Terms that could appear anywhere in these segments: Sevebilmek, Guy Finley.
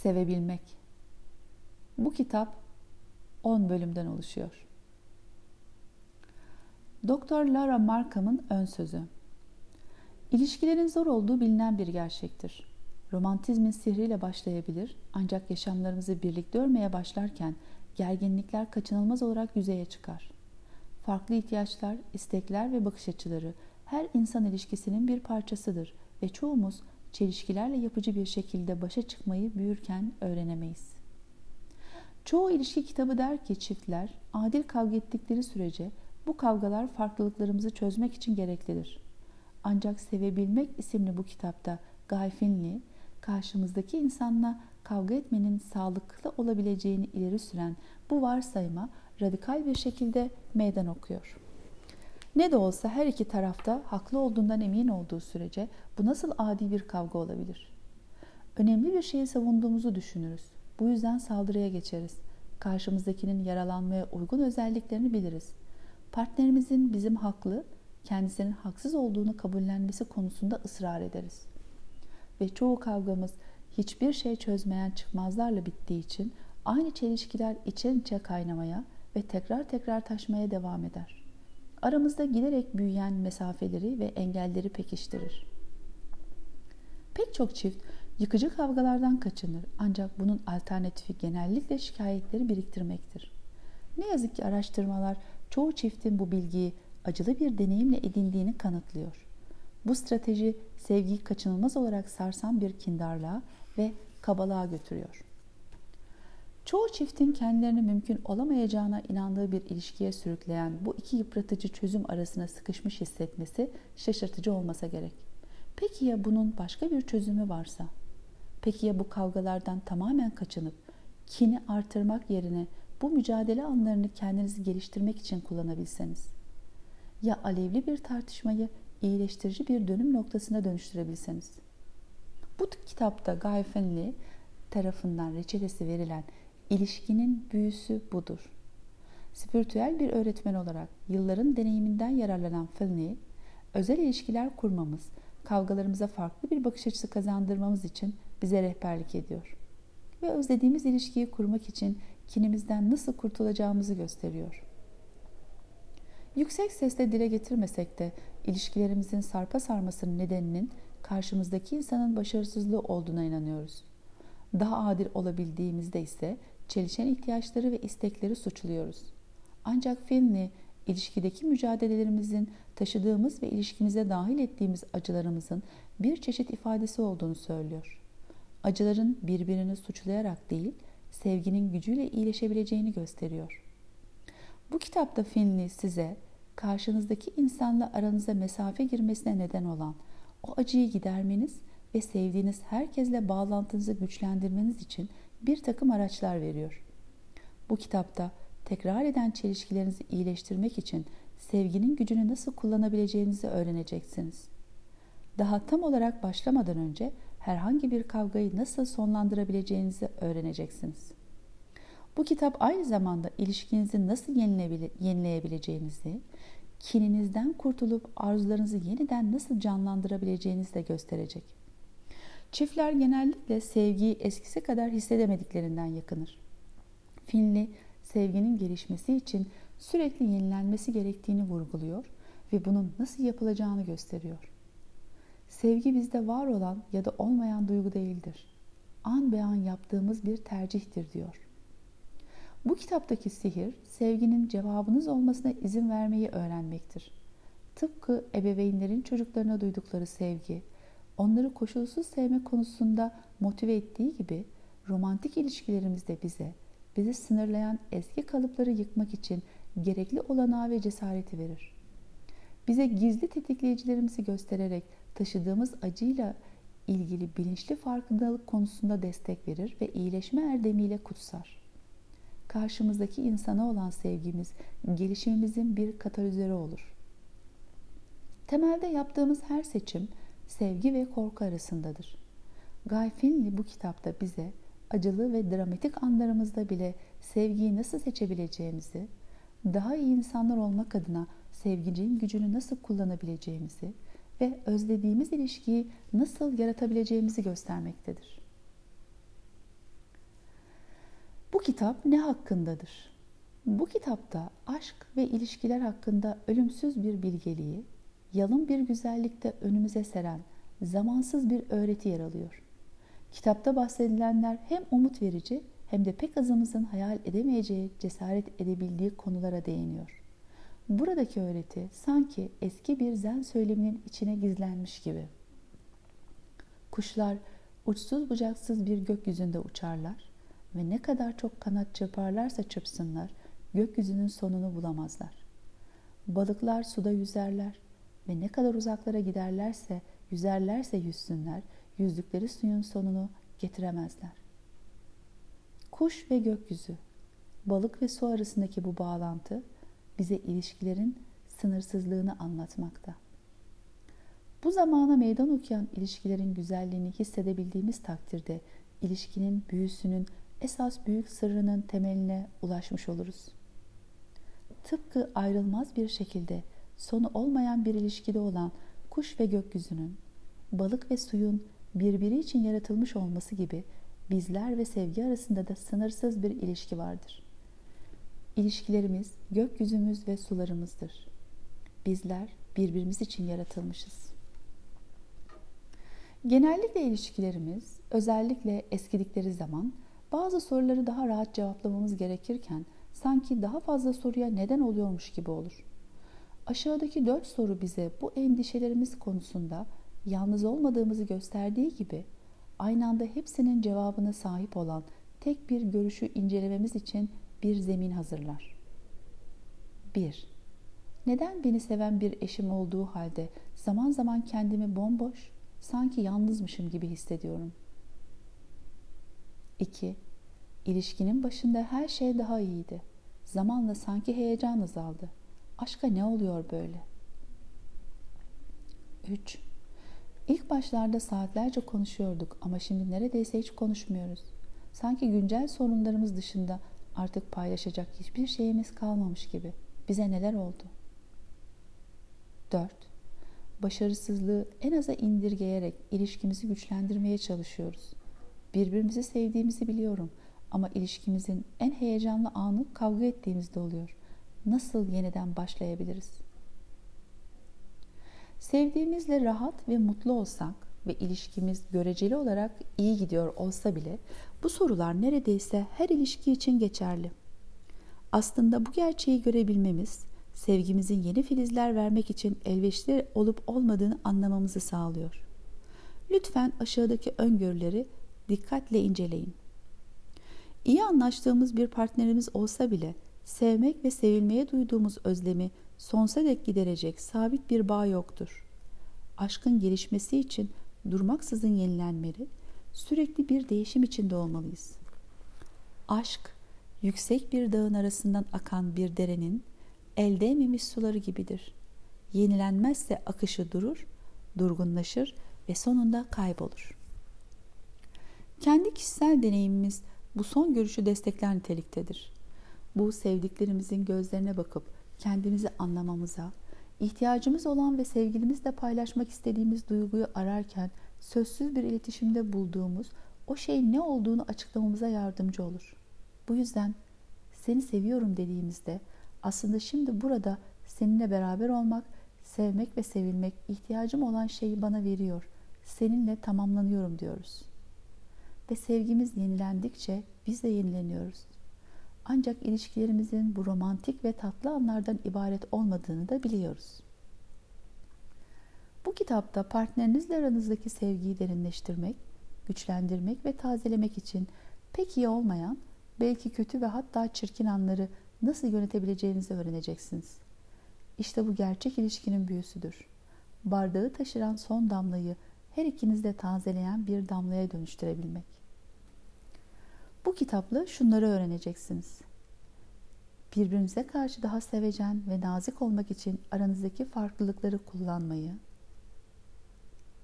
Sevebilmek. Bu kitap 10 bölümden oluşuyor. Doktor Lara Markham'ın ön sözü. İlişkilerin zor olduğu bilinen bir gerçektir. Romantizmin sihriyle başlayabilir, ancak yaşamlarımızı birlikte örmeye başlarken gerginlikler kaçınılmaz olarak yüzeye çıkar. Farklı ihtiyaçlar, istekler ve bakış açıları her insan ilişkisinin bir parçasıdır ve çoğumuz çelişkilerle yapıcı bir şekilde başa çıkmayı büyürken öğrenemeyiz. Çoğu ilişki kitabı der ki çiftler adil kavga ettikleri sürece bu kavgalar farklılıklarımızı çözmek için gereklidir. Ancak Sevebilmek isimli bu kitapta Guy Finley, karşımızdaki insanla kavga etmenin sağlıklı olabileceğini ileri süren bu varsayıma radikal bir şekilde meydan okuyor. Ne de olsa her iki tarafta haklı olduğundan emin olduğu sürece bu nasıl adi bir kavga olabilir? Önemli bir şeyi savunduğumuzu düşünürüz. Bu yüzden saldırıya geçeriz. Karşımızdakinin yaralanmaya uygun özelliklerini biliriz. Partnerimizin bizim haklı, kendisinin haksız olduğunu kabullenmesi konusunda ısrar ederiz. Ve çoğu kavgamız hiçbir şey çözmeyen çıkmazlarla bittiği için aynı çelişkiler içten içe kaynamaya ve tekrar taşmaya devam eder. Aramızda giderek büyüyen mesafeleri ve engelleri pekiştirir. Pek çok çift yıkıcı kavgalardan kaçınır, ancak bunun alternatifi genellikle şikayetleri biriktirmektir. Ne yazık ki araştırmalar çoğu çiftin bu bilgiyi acılı bir deneyimle edindiğini kanıtlıyor. Bu strateji sevgiyi kaçınılmaz olarak sarsan bir kindarlığa ve kabalığa götürüyor. Çoğu çiftin kendilerini mümkün olamayacağına inandığı bir ilişkiye sürükleyen bu iki yıpratıcı çözüm arasına sıkışmış hissetmesi şaşırtıcı olmasa gerek. Peki ya bunun başka bir çözümü varsa? Peki ya bu kavgalardan tamamen kaçınıp kini artırmak yerine bu mücadele anlarını kendinizi geliştirmek için kullanabilseniz? Ya alevli bir tartışmayı iyileştirici bir dönüm noktasına dönüştürebilseniz? Bu kitapta Guy Finley tarafından reçetesi verilen İlişkinin büyüsü budur. Spiritüel bir öğretmen olarak yılların deneyiminden yararlanan Finley, özel ilişkiler kurmamız, kavgalarımıza farklı bir bakış açısı kazandırmamız için bize rehberlik ediyor. Ve özlediğimiz ilişkiyi kurmak için kinimizden nasıl kurtulacağımızı gösteriyor. Yüksek sesle dile getirmesek de ilişkilerimizin sarpa sarmasının nedeninin karşımızdaki insanın başarısızlığı olduğuna inanıyoruz. Daha adil olabildiğimizde ise çelişen ihtiyaçları ve istekleri suçluyoruz. Ancak Finley, ilişkideki mücadelelerimizin taşıdığımız ve ilişkimize dahil ettiğimiz acılarımızın bir çeşit ifadesi olduğunu söylüyor. Acıların birbirini suçlayarak değil, sevginin gücüyle iyileşebileceğini gösteriyor. Bu kitapta Finley size, karşınızdaki insanla aranıza mesafe girmesine neden olan o acıyı gidermeniz ve sevdiğiniz herkesle bağlantınızı güçlendirmeniz için bir takım araçlar veriyor. Bu kitapta tekrar eden çelişkilerinizi iyileştirmek için sevginin gücünü nasıl kullanabileceğinizi öğreneceksiniz. Daha tam olarak başlamadan önce herhangi bir kavgayı nasıl sonlandırabileceğinizi öğreneceksiniz. Bu kitap aynı zamanda ilişkinizi nasıl yenileyebileceğinizi, kininizden kurtulup arzularınızı yeniden nasıl canlandırabileceğinizi de gösterecek. Çiftler genellikle sevgiyi eskisi kadar hissedemediklerinden yakınır. Finley, sevginin gelişmesi için sürekli yenilenmesi gerektiğini vurguluyor ve bunun nasıl yapılacağını gösteriyor. Sevgi bizde var olan ya da olmayan duygu değildir. An be an yaptığımız bir tercihtir diyor. Bu kitaptaki sihir, sevginin cevabınız olmasına izin vermeyi öğrenmektir. Tıpkı ebeveynlerin çocuklarına duydukları sevgi, onları koşulsuz sevme konusunda motive ettiği gibi romantik ilişkilerimizde bizi sınırlayan eski kalıpları yıkmak için gerekli olanağı ve cesareti verir. Bize gizli tetikleyicilerimizi göstererek taşıdığımız acıyla ilgili bilinçli farkındalık konusunda destek verir ve iyileşme erdemiyle kutsar. Karşımızdaki insana olan sevgimiz gelişimimizin bir katalizörü olur. Temelde yaptığımız her seçim sevgi ve korku arasındadır. Guy Finley bu kitapta bize acılı ve dramatik anlarımızda bile sevgiyi nasıl seçebileceğimizi, daha iyi insanlar olmak adına sevginin gücünü nasıl kullanabileceğimizi ve özlediğimiz ilişkiyi nasıl yaratabileceğimizi göstermektedir. Bu kitap ne hakkındadır? Bu kitapta aşk ve ilişkiler hakkında ölümsüz bir bilgeliği, yalın bir güzellikte önümüze seren zamansız bir öğreti yer alıyor. Kitapta bahsedilenler hem umut verici hem de pek azımızın hayal edemeyeceği, cesaret edebildiği konulara değiniyor. Buradaki öğreti sanki eski bir zen söyleminin içine gizlenmiş gibi. Kuşlar uçsuz bucaksız bir gökyüzünde uçarlar ve ne kadar çok kanat çırparlarsa çırpsınlar, gökyüzünün sonunu bulamazlar. Balıklar suda yüzerler ve ne kadar uzaklara giderlerse, yüzerlerse yüzsünler, yüzdükleri suyun sonunu getiremezler. Kuş ve gökyüzü, balık ve su arasındaki bu bağlantı bize ilişkilerin sınırsızlığını anlatmakta. Bu zamana meydan okuyan ilişkilerin güzelliğini hissedebildiğimiz takdirde ilişkinin büyüsünün esas büyük sırrının temeline ulaşmış oluruz. Tıpkı ayrılmaz bir şekilde sonu olmayan bir ilişkide olan kuş ve gökyüzünün, balık ve suyun birbiri için yaratılmış olması gibi bizler ve sevgi arasında da sınırsız bir ilişki vardır. İlişkilerimiz gökyüzümüz ve sularımızdır. Bizler birbirimiz için yaratılmışız. Genellikle ilişkilerimiz, özellikle eskidikleri zaman bazı soruları daha rahat cevaplamamız gerekirken sanki daha fazla soruya neden oluyormuş gibi olur. Aşağıdaki 4 soru bize bu endişelerimiz konusunda yalnız olmadığımızı gösterdiği gibi aynı anda hepsinin cevabına sahip olan tek bir görüşü incelememiz için bir zemin hazırlar. 1. Neden beni seven bir eşim olduğu halde zaman zaman kendimi bomboş, sanki yalnızmışım gibi hissediyorum? 2. İlişkinin başında her şey daha iyiydi. Zamanla sanki heyecan azaldı. Aşka ne oluyor böyle? 3. İlk başlarda saatlerce konuşuyorduk ama şimdi neredeyse hiç konuşmuyoruz. Sanki güncel sorunlarımız dışında artık paylaşacak hiçbir şeyimiz kalmamış gibi. Bize neler oldu? 4. Başarısızlığı en aza indirgeyerek ilişkimizi güçlendirmeye çalışıyoruz. Birbirimizi sevdiğimizi biliyorum ama ilişkimizin en heyecanlı anı kavga ettiğimizde oluyor. Nasıl yeniden başlayabiliriz? Sevdiğimizle rahat ve mutlu olsak ve ilişkimiz göreceli olarak iyi gidiyor olsa bile bu sorular neredeyse her ilişki için geçerli. Aslında bu gerçeği görebilmemiz, sevgimizin yeni filizler vermek için elverişli olup olmadığını anlamamızı sağlıyor. Lütfen aşağıdaki öngörüleri dikkatle inceleyin. İyi anlaştığımız bir partnerimiz olsa bile sevmek ve sevilmeye duyduğumuz özlemi sonsuza dek giderecek sabit bir bağ yoktur. Aşkın gelişmesi için durmaksızın yenilenmeli, sürekli bir değişim içinde olmalıyız. Aşk, yüksek bir dağın arasından akan bir derenin el değmemiş suları gibidir. Yenilenmezse akışı durur, durgunlaşır ve sonunda kaybolur. Kendi kişisel deneyimimiz bu son görüşü destekler niteliktedir. Bu sevdiklerimizin gözlerine bakıp kendimizi anlamamıza, ihtiyacımız olan ve sevgilimizle paylaşmak istediğimiz duyguyu ararken sözsüz bir iletişimde bulduğumuz o şeyin ne olduğunu açıklamamıza yardımcı olur. Bu yüzden seni seviyorum dediğimizde aslında şimdi burada seninle beraber olmak, sevmek ve sevilmek ihtiyacım olan şeyi bana veriyor, seninle tamamlanıyorum diyoruz. Ve sevgimiz yenilendikçe biz de yenileniyoruz. Ancak ilişkilerimizin bu romantik ve tatlı anlardan ibaret olmadığını da biliyoruz. Bu kitapta partnerinizle aranızdaki sevgiyi derinleştirmek, güçlendirmek ve tazelemek için pek iyi olmayan, belki kötü ve hatta çirkin anları nasıl yönetebileceğinizi öğreneceksiniz. İşte bu gerçek ilişkinin büyüsüdür. Bardağı taşıran son damlayı her ikiniz de tazeleyen bir damlaya dönüştürebilmek. Bu kitapla şunları öğreneceksiniz. Birbirinize karşı daha sevecen ve nazik olmak için aranızdaki farklılıkları kullanmayı,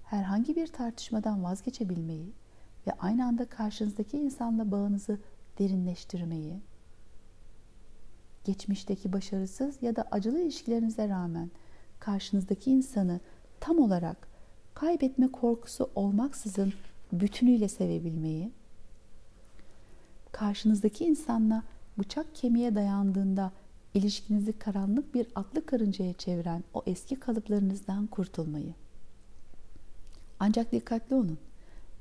herhangi bir tartışmadan vazgeçebilmeyi ve aynı anda karşınızdaki insanla bağınızı derinleştirmeyi, geçmişteki başarısız ya da acılı ilişkilerinize rağmen karşınızdaki insanı tam olarak kaybetme korkusu olmaksızın bütünüyle sevebilmeyi, karşınızdaki insanla bıçak kemiğe dayandığında ilişkinizi karanlık bir atlı karıncaya çeviren o eski kalıplarınızdan kurtulmayı. Ancak dikkatli olun.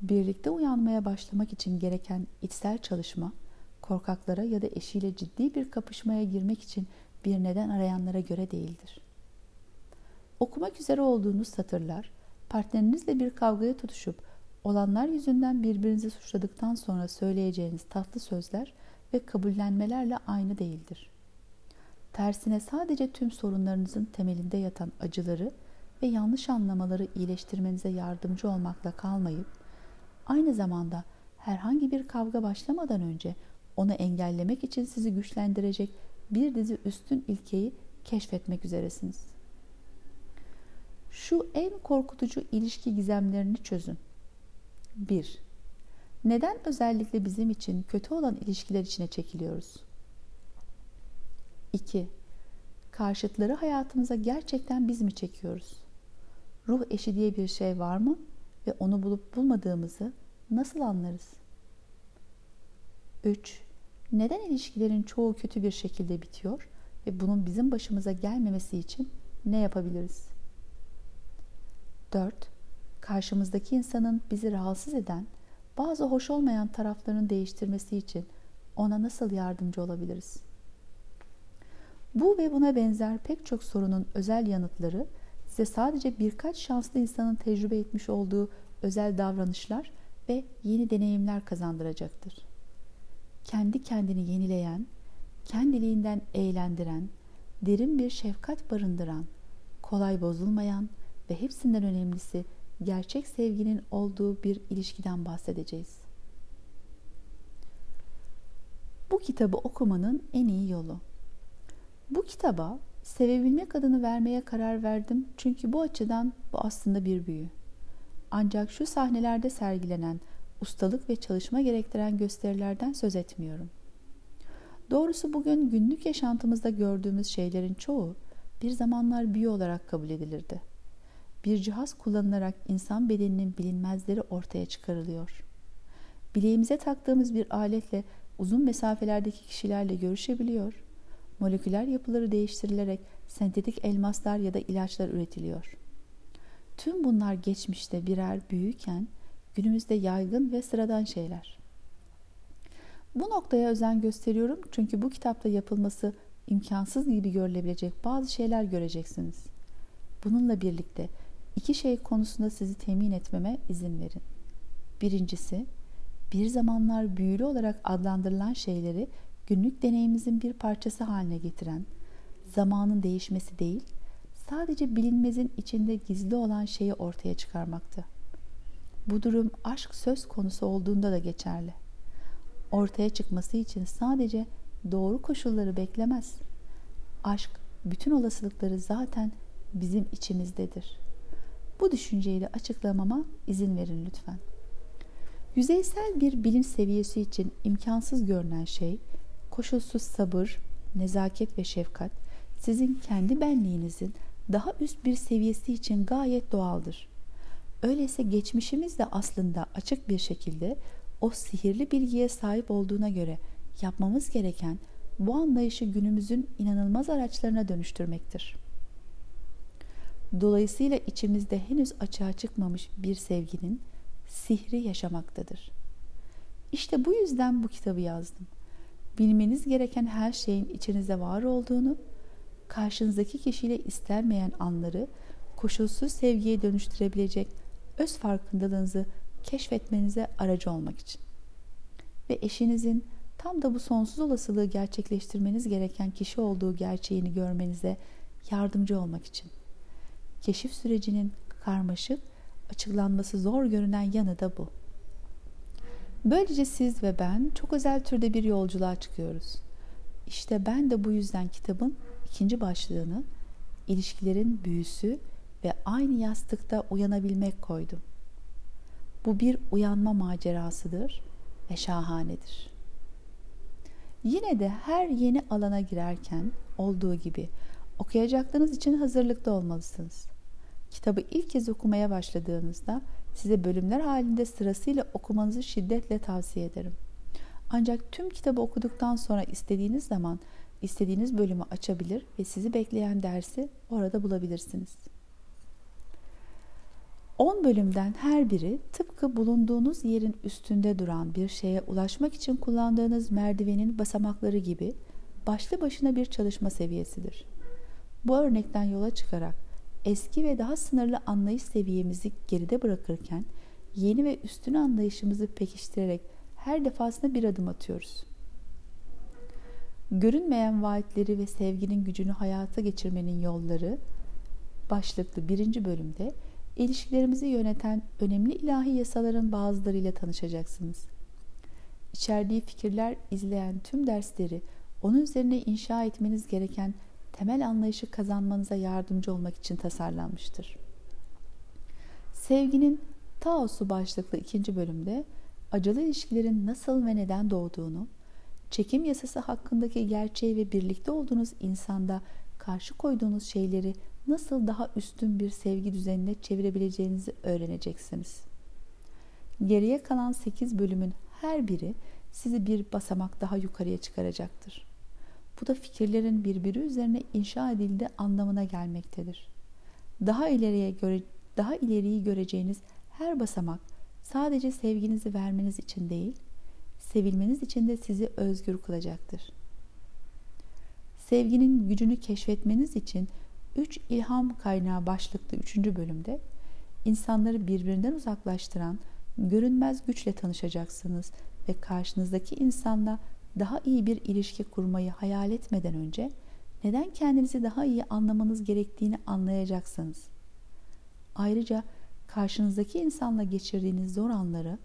Birlikte uyanmaya başlamak için gereken içsel çalışma, korkaklara ya da eşiyle ciddi bir kapışmaya girmek için bir neden arayanlara göre değildir. Okumak üzere olduğunuz satırlar, partnerinizle bir kavgaya tutuşup olanlar yüzünden birbirinizi suçladıktan sonra söyleyeceğiniz tatlı sözler ve kabullenmelerle aynı değildir. Tersine sadece tüm sorunlarınızın temelinde yatan acıları ve yanlış anlamaları iyileştirmenize yardımcı olmakla kalmayıp, aynı zamanda herhangi bir kavga başlamadan önce onu engellemek için sizi güçlendirecek bir dizi üstün ilkeyi keşfetmek üzeresiniz. Şu en korkutucu ilişki gizemlerini çözün. 1. Neden özellikle bizim için kötü olan ilişkiler içine çekiliyoruz? 2. Karşıtları hayatımıza gerçekten biz mi çekiyoruz? Ruh eşi diye bir şey var mı ve onu bulup bulmadığımızı nasıl anlarız? 3. Neden ilişkilerin çoğu kötü bir şekilde bitiyor ve bunun bizim başımıza gelmemesi için ne yapabiliriz? 4. Karşımızdaki insanın bizi rahatsız eden, bazı hoş olmayan taraflarını değiştirmesi için ona nasıl yardımcı olabiliriz? Bu ve buna benzer pek çok sorunun özel yanıtları size sadece birkaç şanslı insanın tecrübe etmiş olduğu özel davranışlar ve yeni deneyimler kazandıracaktır. Kendi kendini yenileyen, kendiliğinden eğlendiren, derin bir şefkat barındıran, kolay bozulmayan ve hepsinden önemlisi gerçek sevginin olduğu bir ilişkiden bahsedeceğiz. Bu kitabı okumanın en iyi yolu. Bu kitaba Sevebilmek adını vermeye karar verdim çünkü bu açıdan bu aslında bir büyü. Ancak şu sahnelerde sergilenen ustalık ve çalışma gerektiren gösterilerden söz etmiyorum. Doğrusu bugün günlük yaşantımızda gördüğümüz şeylerin çoğu bir zamanlar büyü olarak kabul edilirdi. Bir cihaz kullanılarak insan bedeninin bilinmezleri ortaya çıkarılıyor. Bileğimize taktığımız bir aletle uzun mesafelerdeki kişilerle görüşebiliyor. Moleküler yapıları değiştirilerek sentetik elmaslar ya da ilaçlar üretiliyor. Tüm bunlar geçmişte birer büyüyken günümüzde yaygın ve sıradan şeyler. Bu noktaya özen gösteriyorum çünkü bu kitapta yapılması imkansız gibi görülebilecek bazı şeyler göreceksiniz. Bununla birlikte iki şey konusunda sizi temin etmeme izin verin. Birincisi, bir zamanlar büyülü olarak adlandırılan şeyleri günlük deneyimimizin bir parçası haline getiren, zamanın değişmesi değil, sadece bilinmezin içinde gizli olan şeyi ortaya çıkarmaktı. Bu durum aşk söz konusu olduğunda da geçerli. Ortaya çıkması için sadece doğru koşulları beklemez. Aşk bütün olasılıkları zaten bizim içimizdedir. Bu düşünceyle açıklamama izin verin lütfen. Yüzeysel bir bilinç seviyesi için imkansız görünen şey, koşulsuz sabır, nezaket ve şefkat sizin kendi benliğinizin daha üst bir seviyesi için gayet doğaldır. Öyleyse geçmişimiz de aslında açık bir şekilde o sihirli bilgiye sahip olduğuna göre yapmamız gereken bu anlayışı günümüzün inanılmaz araçlarına dönüştürmektir. Dolayısıyla içimizde henüz açığa çıkmamış bir sevginin sihri yaşamaktadır. İşte bu yüzden bu kitabı yazdım. Bilmeniz gereken her şeyin içinizde var olduğunu, karşınızdaki kişiyle istenmeyen anları koşulsuz sevgiye dönüştürebilecek öz farkındalığınızı keşfetmenize aracı olmak için. Ve eşinizin tam da bu sonsuz olasılığı gerçekleştirmeniz gereken kişi olduğu gerçeğini görmenize yardımcı olmak için. Keşif sürecinin karmaşık, açıklanması zor görünen yanı da bu. Böylece siz ve ben çok özel türde bir yolculuğa çıkıyoruz. İşte ben de bu yüzden kitabın ikinci başlığını ilişkilerin büyüsü ve aynı yastıkta uyanabilmek koydum. Bu bir uyanma macerasıdır ve şahanedir. Yine de her yeni alana girerken olduğu gibi okuyacaklarınız için hazırlıklı olmalısınız. Kitabı ilk kez okumaya başladığınızda size bölümler halinde sırasıyla okumanızı şiddetle tavsiye ederim. Ancak tüm kitabı okuduktan sonra istediğiniz zaman istediğiniz bölümü açabilir ve sizi bekleyen dersi orada bulabilirsiniz. 10 bölümden her biri tıpkı bulunduğunuz yerin üstünde duran bir şeye ulaşmak için kullandığınız merdivenin basamakları gibi başlı başına bir çalışma seviyesidir. Bu örnekten yola çıkarak eski ve daha sınırlı anlayış seviyemizi geride bırakırken yeni ve üstün anlayışımızı pekiştirerek her defasında bir adım atıyoruz. Görünmeyen vaatleri ve sevginin gücünü hayata geçirmenin yolları başlıklı 1. bölümde ilişkilerimizi yöneten önemli ilahi yasaların bazılarıyla tanışacaksınız. İçerdiği fikirler izleyen tüm dersleri onun üzerine inşa etmeniz gereken temel anlayışı kazanmanıza yardımcı olmak için tasarlanmıştır. Sevginin Taosu başlıklı 2. bölümde acılı ilişkilerin nasıl ve neden doğduğunu, çekim yasası hakkındaki gerçeği ve birlikte olduğunuz insanda karşı koyduğunuz şeyleri nasıl daha üstün bir sevgi düzenine çevirebileceğinizi öğreneceksiniz. Geriye kalan 8 bölümün her biri sizi bir basamak daha yukarıya çıkaracaktır. Bu da fikirlerin birbiri üzerine inşa edildiği anlamına gelmektedir. Daha ileriyi göreceğiniz her basamak sadece sevginizi vermeniz için değil, sevilmeniz için de sizi özgür kılacaktır. Sevginin gücünü keşfetmeniz için 3 ilham kaynağı başlıklı 3. bölümde insanları birbirinden uzaklaştıran görünmez güçle tanışacaksınız ve karşınızdaki insanla daha iyi bir ilişki kurmayı hayal etmeden önce neden kendinizi daha iyi anlamanız gerektiğini anlayacaksınız. Ayrıca karşınızdaki insanla geçirdiğiniz zor anları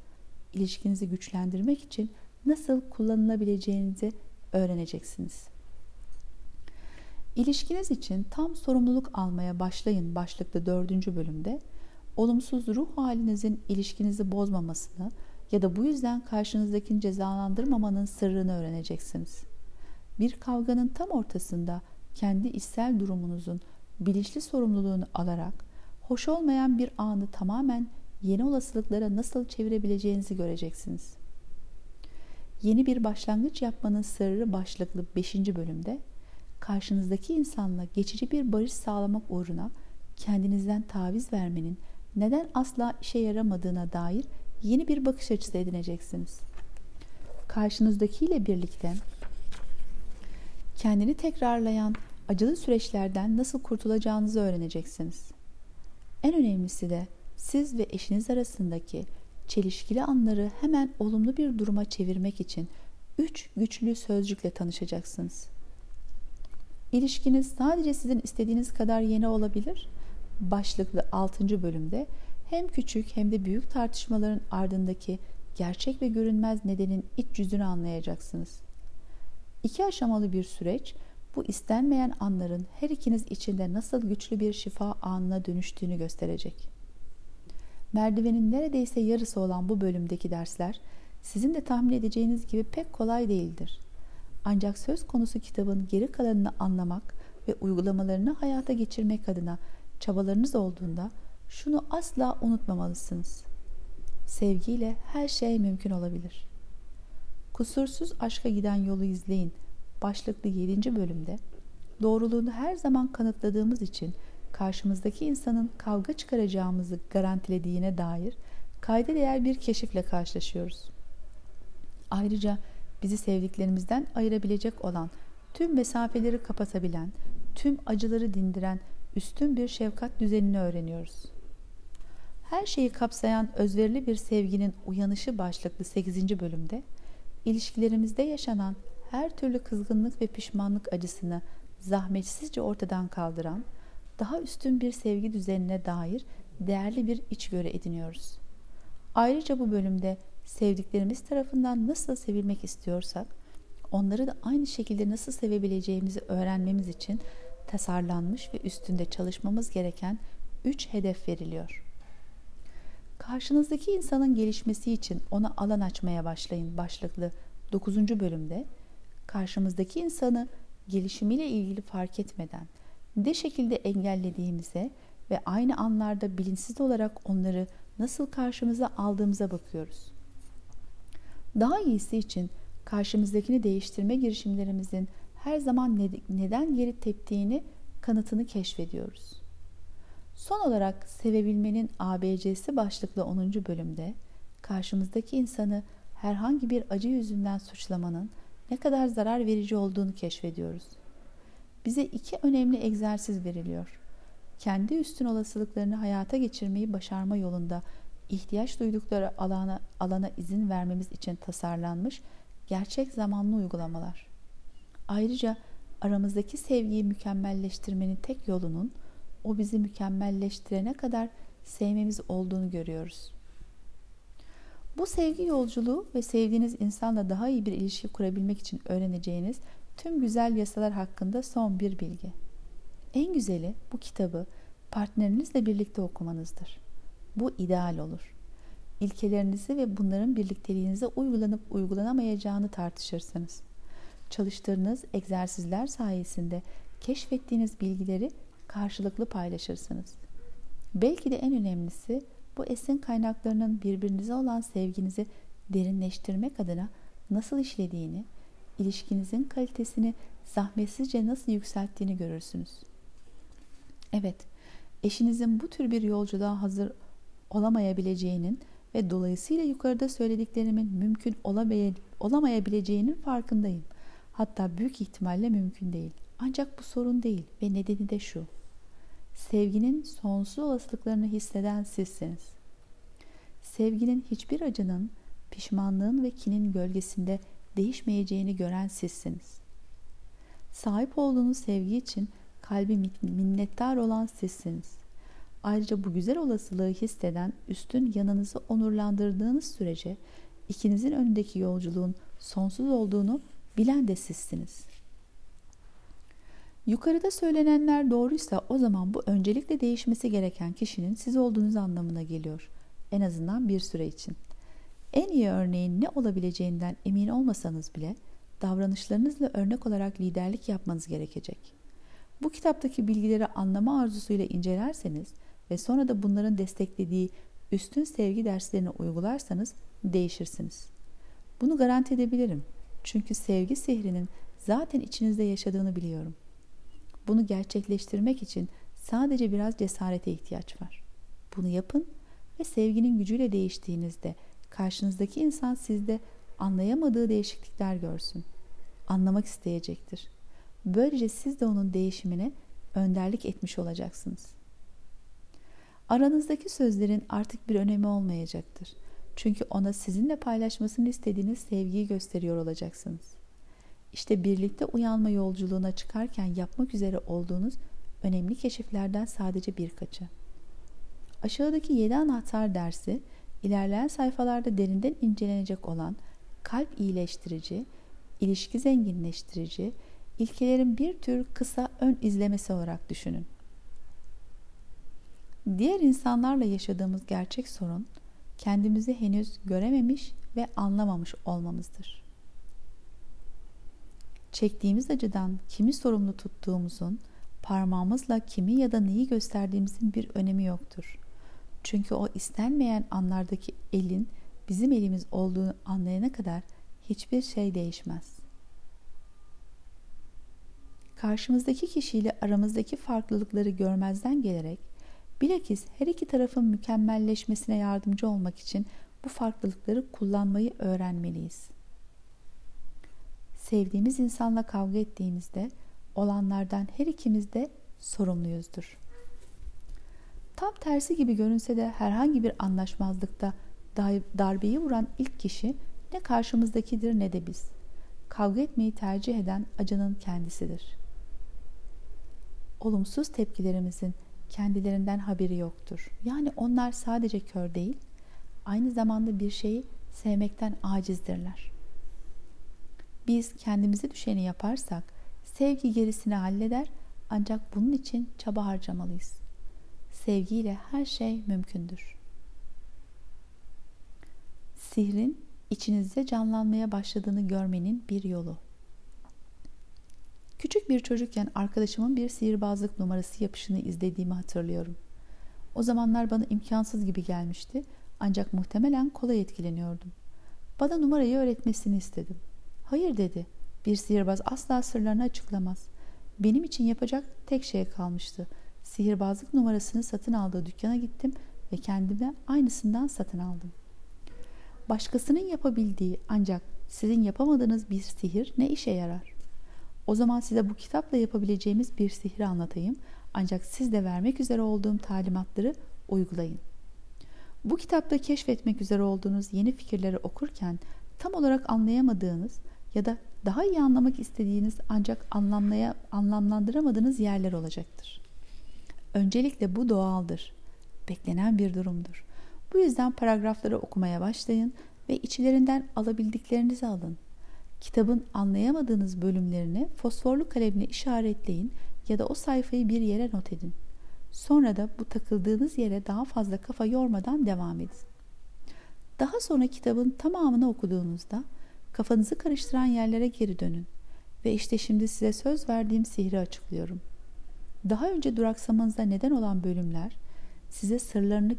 ilişkinizi güçlendirmek için nasıl kullanılabileceğinizi öğreneceksiniz. İlişkiniz için tam sorumluluk almaya başlayın başlıklı 4. bölümde olumsuz ruh halinizin ilişkinizi bozmamasını ya da bu yüzden karşınızdakini cezalandırmamanın sırrını öğreneceksiniz. Bir kavganın tam ortasında kendi içsel durumunuzun bilinçli sorumluluğunu alarak hoş olmayan bir anı tamamen yeni olasılıklara nasıl çevirebileceğinizi göreceksiniz. Yeni bir başlangıç yapmanın sırrı başlıklı 5. bölümde karşınızdaki insanla geçici bir barış sağlamak uğruna kendinizden taviz vermenin neden asla işe yaramadığına dair yeni bir bakış açısı edineceksiniz. Karşınızdakiyle birlikte kendini tekrarlayan acılı süreçlerden nasıl kurtulacağınızı öğreneceksiniz. En önemlisi de siz ve eşiniz arasındaki çelişkili anları hemen olumlu bir duruma çevirmek için 3 güçlü sözcükle tanışacaksınız. İlişkiniz sadece sizin istediğiniz kadar yeni olabilir. Başlıklı 6. bölümde hem küçük hem de büyük tartışmaların ardındaki gerçek ve görünmez nedenin iç yüzünü anlayacaksınız. 2 aşamalı bir süreç, bu istenmeyen anların her ikiniz için de nasıl güçlü bir şifa anına dönüştüğünü gösterecek. Merdivenin neredeyse yarısı olan bu bölümdeki dersler sizin de tahmin edeceğiniz gibi pek kolay değildir. Ancak söz konusu kitabın geri kalanını anlamak ve uygulamalarını hayata geçirmek adına çabalarınız olduğunda şunu asla unutmamalısınız. Sevgiyle her şey mümkün olabilir. Kusursuz aşka giden yolu izleyin başlıklı 7. bölümde doğruluğunu her zaman kanıtladığımız için karşımızdaki insanın kavga çıkaracağımızı garantilediğine dair kayda değer bir keşifle karşılaşıyoruz. Ayrıca bizi sevdiklerimizden ayırabilecek olan, tüm mesafeleri kapatabilen, tüm acıları dindiren üstün bir şefkat düzenini öğreniyoruz. Her şeyi kapsayan özverili bir sevginin uyanışı başlıklı 8. bölümde ilişkilerimizde yaşanan her türlü kızgınlık ve pişmanlık acısını zahmetsizce ortadan kaldıran daha üstün bir sevgi düzenine dair değerli bir içgörü ediniyoruz. Ayrıca bu bölümde sevdiklerimiz tarafından nasıl sevilmek istiyorsak, onları da aynı şekilde nasıl sevebileceğimizi öğrenmemiz için tasarlanmış ve üstünde çalışmamız gereken 3 hedef veriliyor. Karşınızdaki insanın gelişmesi için ona alan açmaya başlayın başlıklı 9. bölümde karşımızdaki insanı gelişimiyle ilgili fark etmeden ne şekilde engellediğimize ve aynı anlarda bilinçsiz olarak onları nasıl karşımıza aldığımıza bakıyoruz. Daha iyisi için karşımızdakini değiştirme girişimlerimizin her zaman neden geri teptiğini, kanıtını keşfediyoruz. Son olarak sevebilmenin ABC'si başlıklı 10. bölümde karşımızdaki insanı herhangi bir acı yüzünden suçlamanın ne kadar zarar verici olduğunu keşfediyoruz. Bize iki önemli egzersiz veriliyor. Kendi üstün olasılıklarını hayata geçirmeyi başarma yolunda ihtiyaç duydukları alana izin vermemiz için tasarlanmış gerçek zamanlı uygulamalar. Ayrıca aramızdaki sevgiyi mükemmelleştirmenin tek yolunun o bizi mükemmelleştirene kadar sevmemiz olduğunu görüyoruz. Bu sevgi yolculuğu ve sevdiğiniz insanla daha iyi bir ilişki kurabilmek için öğreneceğiniz tüm güzel yasalar hakkında son bir bilgi. En güzeli bu kitabı partnerinizle birlikte okumanızdır. Bu ideal olur. İlkelerinizi ve bunların birlikteliğinize uygulanıp uygulanamayacağını tartışırsınız. Çalıştığınız egzersizler sayesinde keşfettiğiniz bilgileri karşılıklı paylaşırsınız. Belki de en önemlisi bu esin kaynaklarının birbirinize olan sevginizi derinleştirmek adına nasıl işlediğini, ilişkinizin kalitesini zahmetsizce nasıl yükselttiğini görürsünüz. Evet, eşinizin bu tür bir yolculuğa hazır olamayabileceğinin ve dolayısıyla yukarıda söylediklerimin mümkün olamayabileceğinin farkındayım. Hatta büyük ihtimalle mümkün değil. Ancak bu sorun değil ve nedeni de şu: sevginin sonsuz olasılıklarını hisseden sizsiniz. Sevginin hiçbir acının, pişmanlığın ve kinin gölgesinde değişmeyeceğini gören sizsiniz. Sahip olduğunuz sevgi için kalbi minnettar olan sizsiniz. Ayrıca bu güzel olasılığı hisseden üstün yanınızı onurlandırdığınız sürece ikinizin önündeki yolculuğun sonsuz olduğunu bilen de sizsiniz. Yukarıda söylenenler doğruysa o zaman bu öncelikle değişmesi gereken kişinin siz olduğunuz anlamına geliyor. En azından bir süre için. En iyi örneğin ne olabileceğinden emin olmasanız bile davranışlarınızla örnek olarak liderlik yapmanız gerekecek. Bu kitaptaki bilgileri anlama arzusuyla incelerseniz ve sonra da bunların desteklediği üstün sevgi derslerini uygularsanız değişirsiniz. Bunu garanti edebilirim. Çünkü sevgi sihrinin zaten içinizde yaşadığını biliyorum. Bunu gerçekleştirmek için sadece biraz cesarete ihtiyaç var. Bunu yapın ve sevginin gücüyle değiştiğinizde karşınızdaki insan sizde anlayamadığı değişiklikler görsün. Anlamak isteyecektir. Böylece siz de onun değişimine önderlik etmiş olacaksınız. Aranızdaki sözlerin artık bir önemi olmayacaktır. Çünkü ona sizinle paylaşmasını istediğiniz sevgiyi gösteriyor olacaksınız. İşte birlikte uyanma yolculuğuna çıkarken yapmak üzere olduğunuz önemli keşiflerden sadece birkaçı. Aşağıdaki 7 anahtar dersi, ilerleyen sayfalarda derinden incelenecek olan kalp iyileştirici, ilişki zenginleştirici ilkelerin bir tür kısa ön izlemesi olarak düşünün. Diğer insanlarla yaşadığımız gerçek sorun, kendimizi henüz görememiş ve anlamamış olmamızdır. Çektiğimiz acıdan kimi sorumlu tuttuğumuzun, parmağımızla kimi ya da neyi gösterdiğimizin bir önemi yoktur. Çünkü o istenmeyen anlardaki elin bizim elimiz olduğunu anlayana kadar hiçbir şey değişmez. Karşımızdaki kişiyle aramızdaki farklılıkları görmezden gelerek, bilakis her iki tarafın mükemmelleşmesine yardımcı olmak için bu farklılıkları kullanmayı öğrenmeliyiz. Sevdiğimiz insanla kavga ettiğimizde olanlardan her ikimiz de sorumluyuzdur. Tam tersi gibi görünse de herhangi bir anlaşmazlıkta darbeyi vuran ilk kişi ne karşımızdakidir ne de biz. Kavga etmeyi tercih eden acının kendisidir. Olumsuz tepkilerimizin kendilerinden haberi yoktur. Yani onlar sadece kör değil, aynı zamanda bir şeyi sevmekten acizdirler. Biz kendimize düşeni yaparsak sevgi gerisini halleder, ancak bunun için çaba harcamalıyız. Sevgiyle her şey mümkündür. Sihrin içinizde canlanmaya başladığını görmenin bir yolu. Küçük bir çocukken arkadaşımın bir sihirbazlık numarası yapışını izlediğimi hatırlıyorum. O zamanlar bana imkansız gibi gelmişti, ancak muhtemelen kolay etkileniyordum. Bana numarayı öğretmesini istedim. "Hayır," dedi. "Bir sihirbaz asla sırlarını açıklamaz. Benim için yapacak tek şey kalmıştı. Sihirbazlık numarasını satın aldığı dükkana gittim ve kendime aynısından satın aldım. Başkasının yapabildiği ancak sizin yapamadığınız bir sihir ne işe yarar? O zaman size bu kitapla yapabileceğimiz bir sihir anlatayım. Ancak siz de vermek üzere olduğum talimatları uygulayın. Bu kitapta keşfetmek üzere olduğunuz yeni fikirleri okurken tam olarak anlayamadığınız ya da daha iyi anlamak istediğiniz ancak anlamlandıramadığınız yerler olacaktır. Öncelikle bu doğaldır. Beklenen bir durumdur. Bu yüzden paragrafları okumaya başlayın ve içlerinden alabildiklerinizi alın. Kitabın anlayamadığınız bölümlerini fosforlu kalemle işaretleyin ya da o sayfayı bir yere not edin. Sonra da bu takıldığınız yere daha fazla kafa yormadan devam edin. Daha sonra kitabın tamamını okuduğunuzda kafanızı karıştıran yerlere geri dönün ve işte şimdi size söz verdiğim sihri açıklıyorum. Daha önce duraksamanıza neden olan bölümler size sırlarını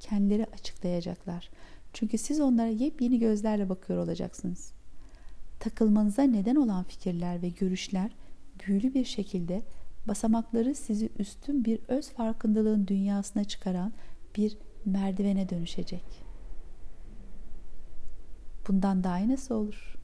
kendileri açıklayacaklar. Çünkü siz onlara yepyeni gözlerle bakıyor olacaksınız. Takılmanıza neden olan fikirler ve görüşler büyülü bir şekilde basamakları sizi üstün bir öz farkındalığın dünyasına çıkaran bir merdivene dönüşecek. Bundan daha iyi nasıl olur?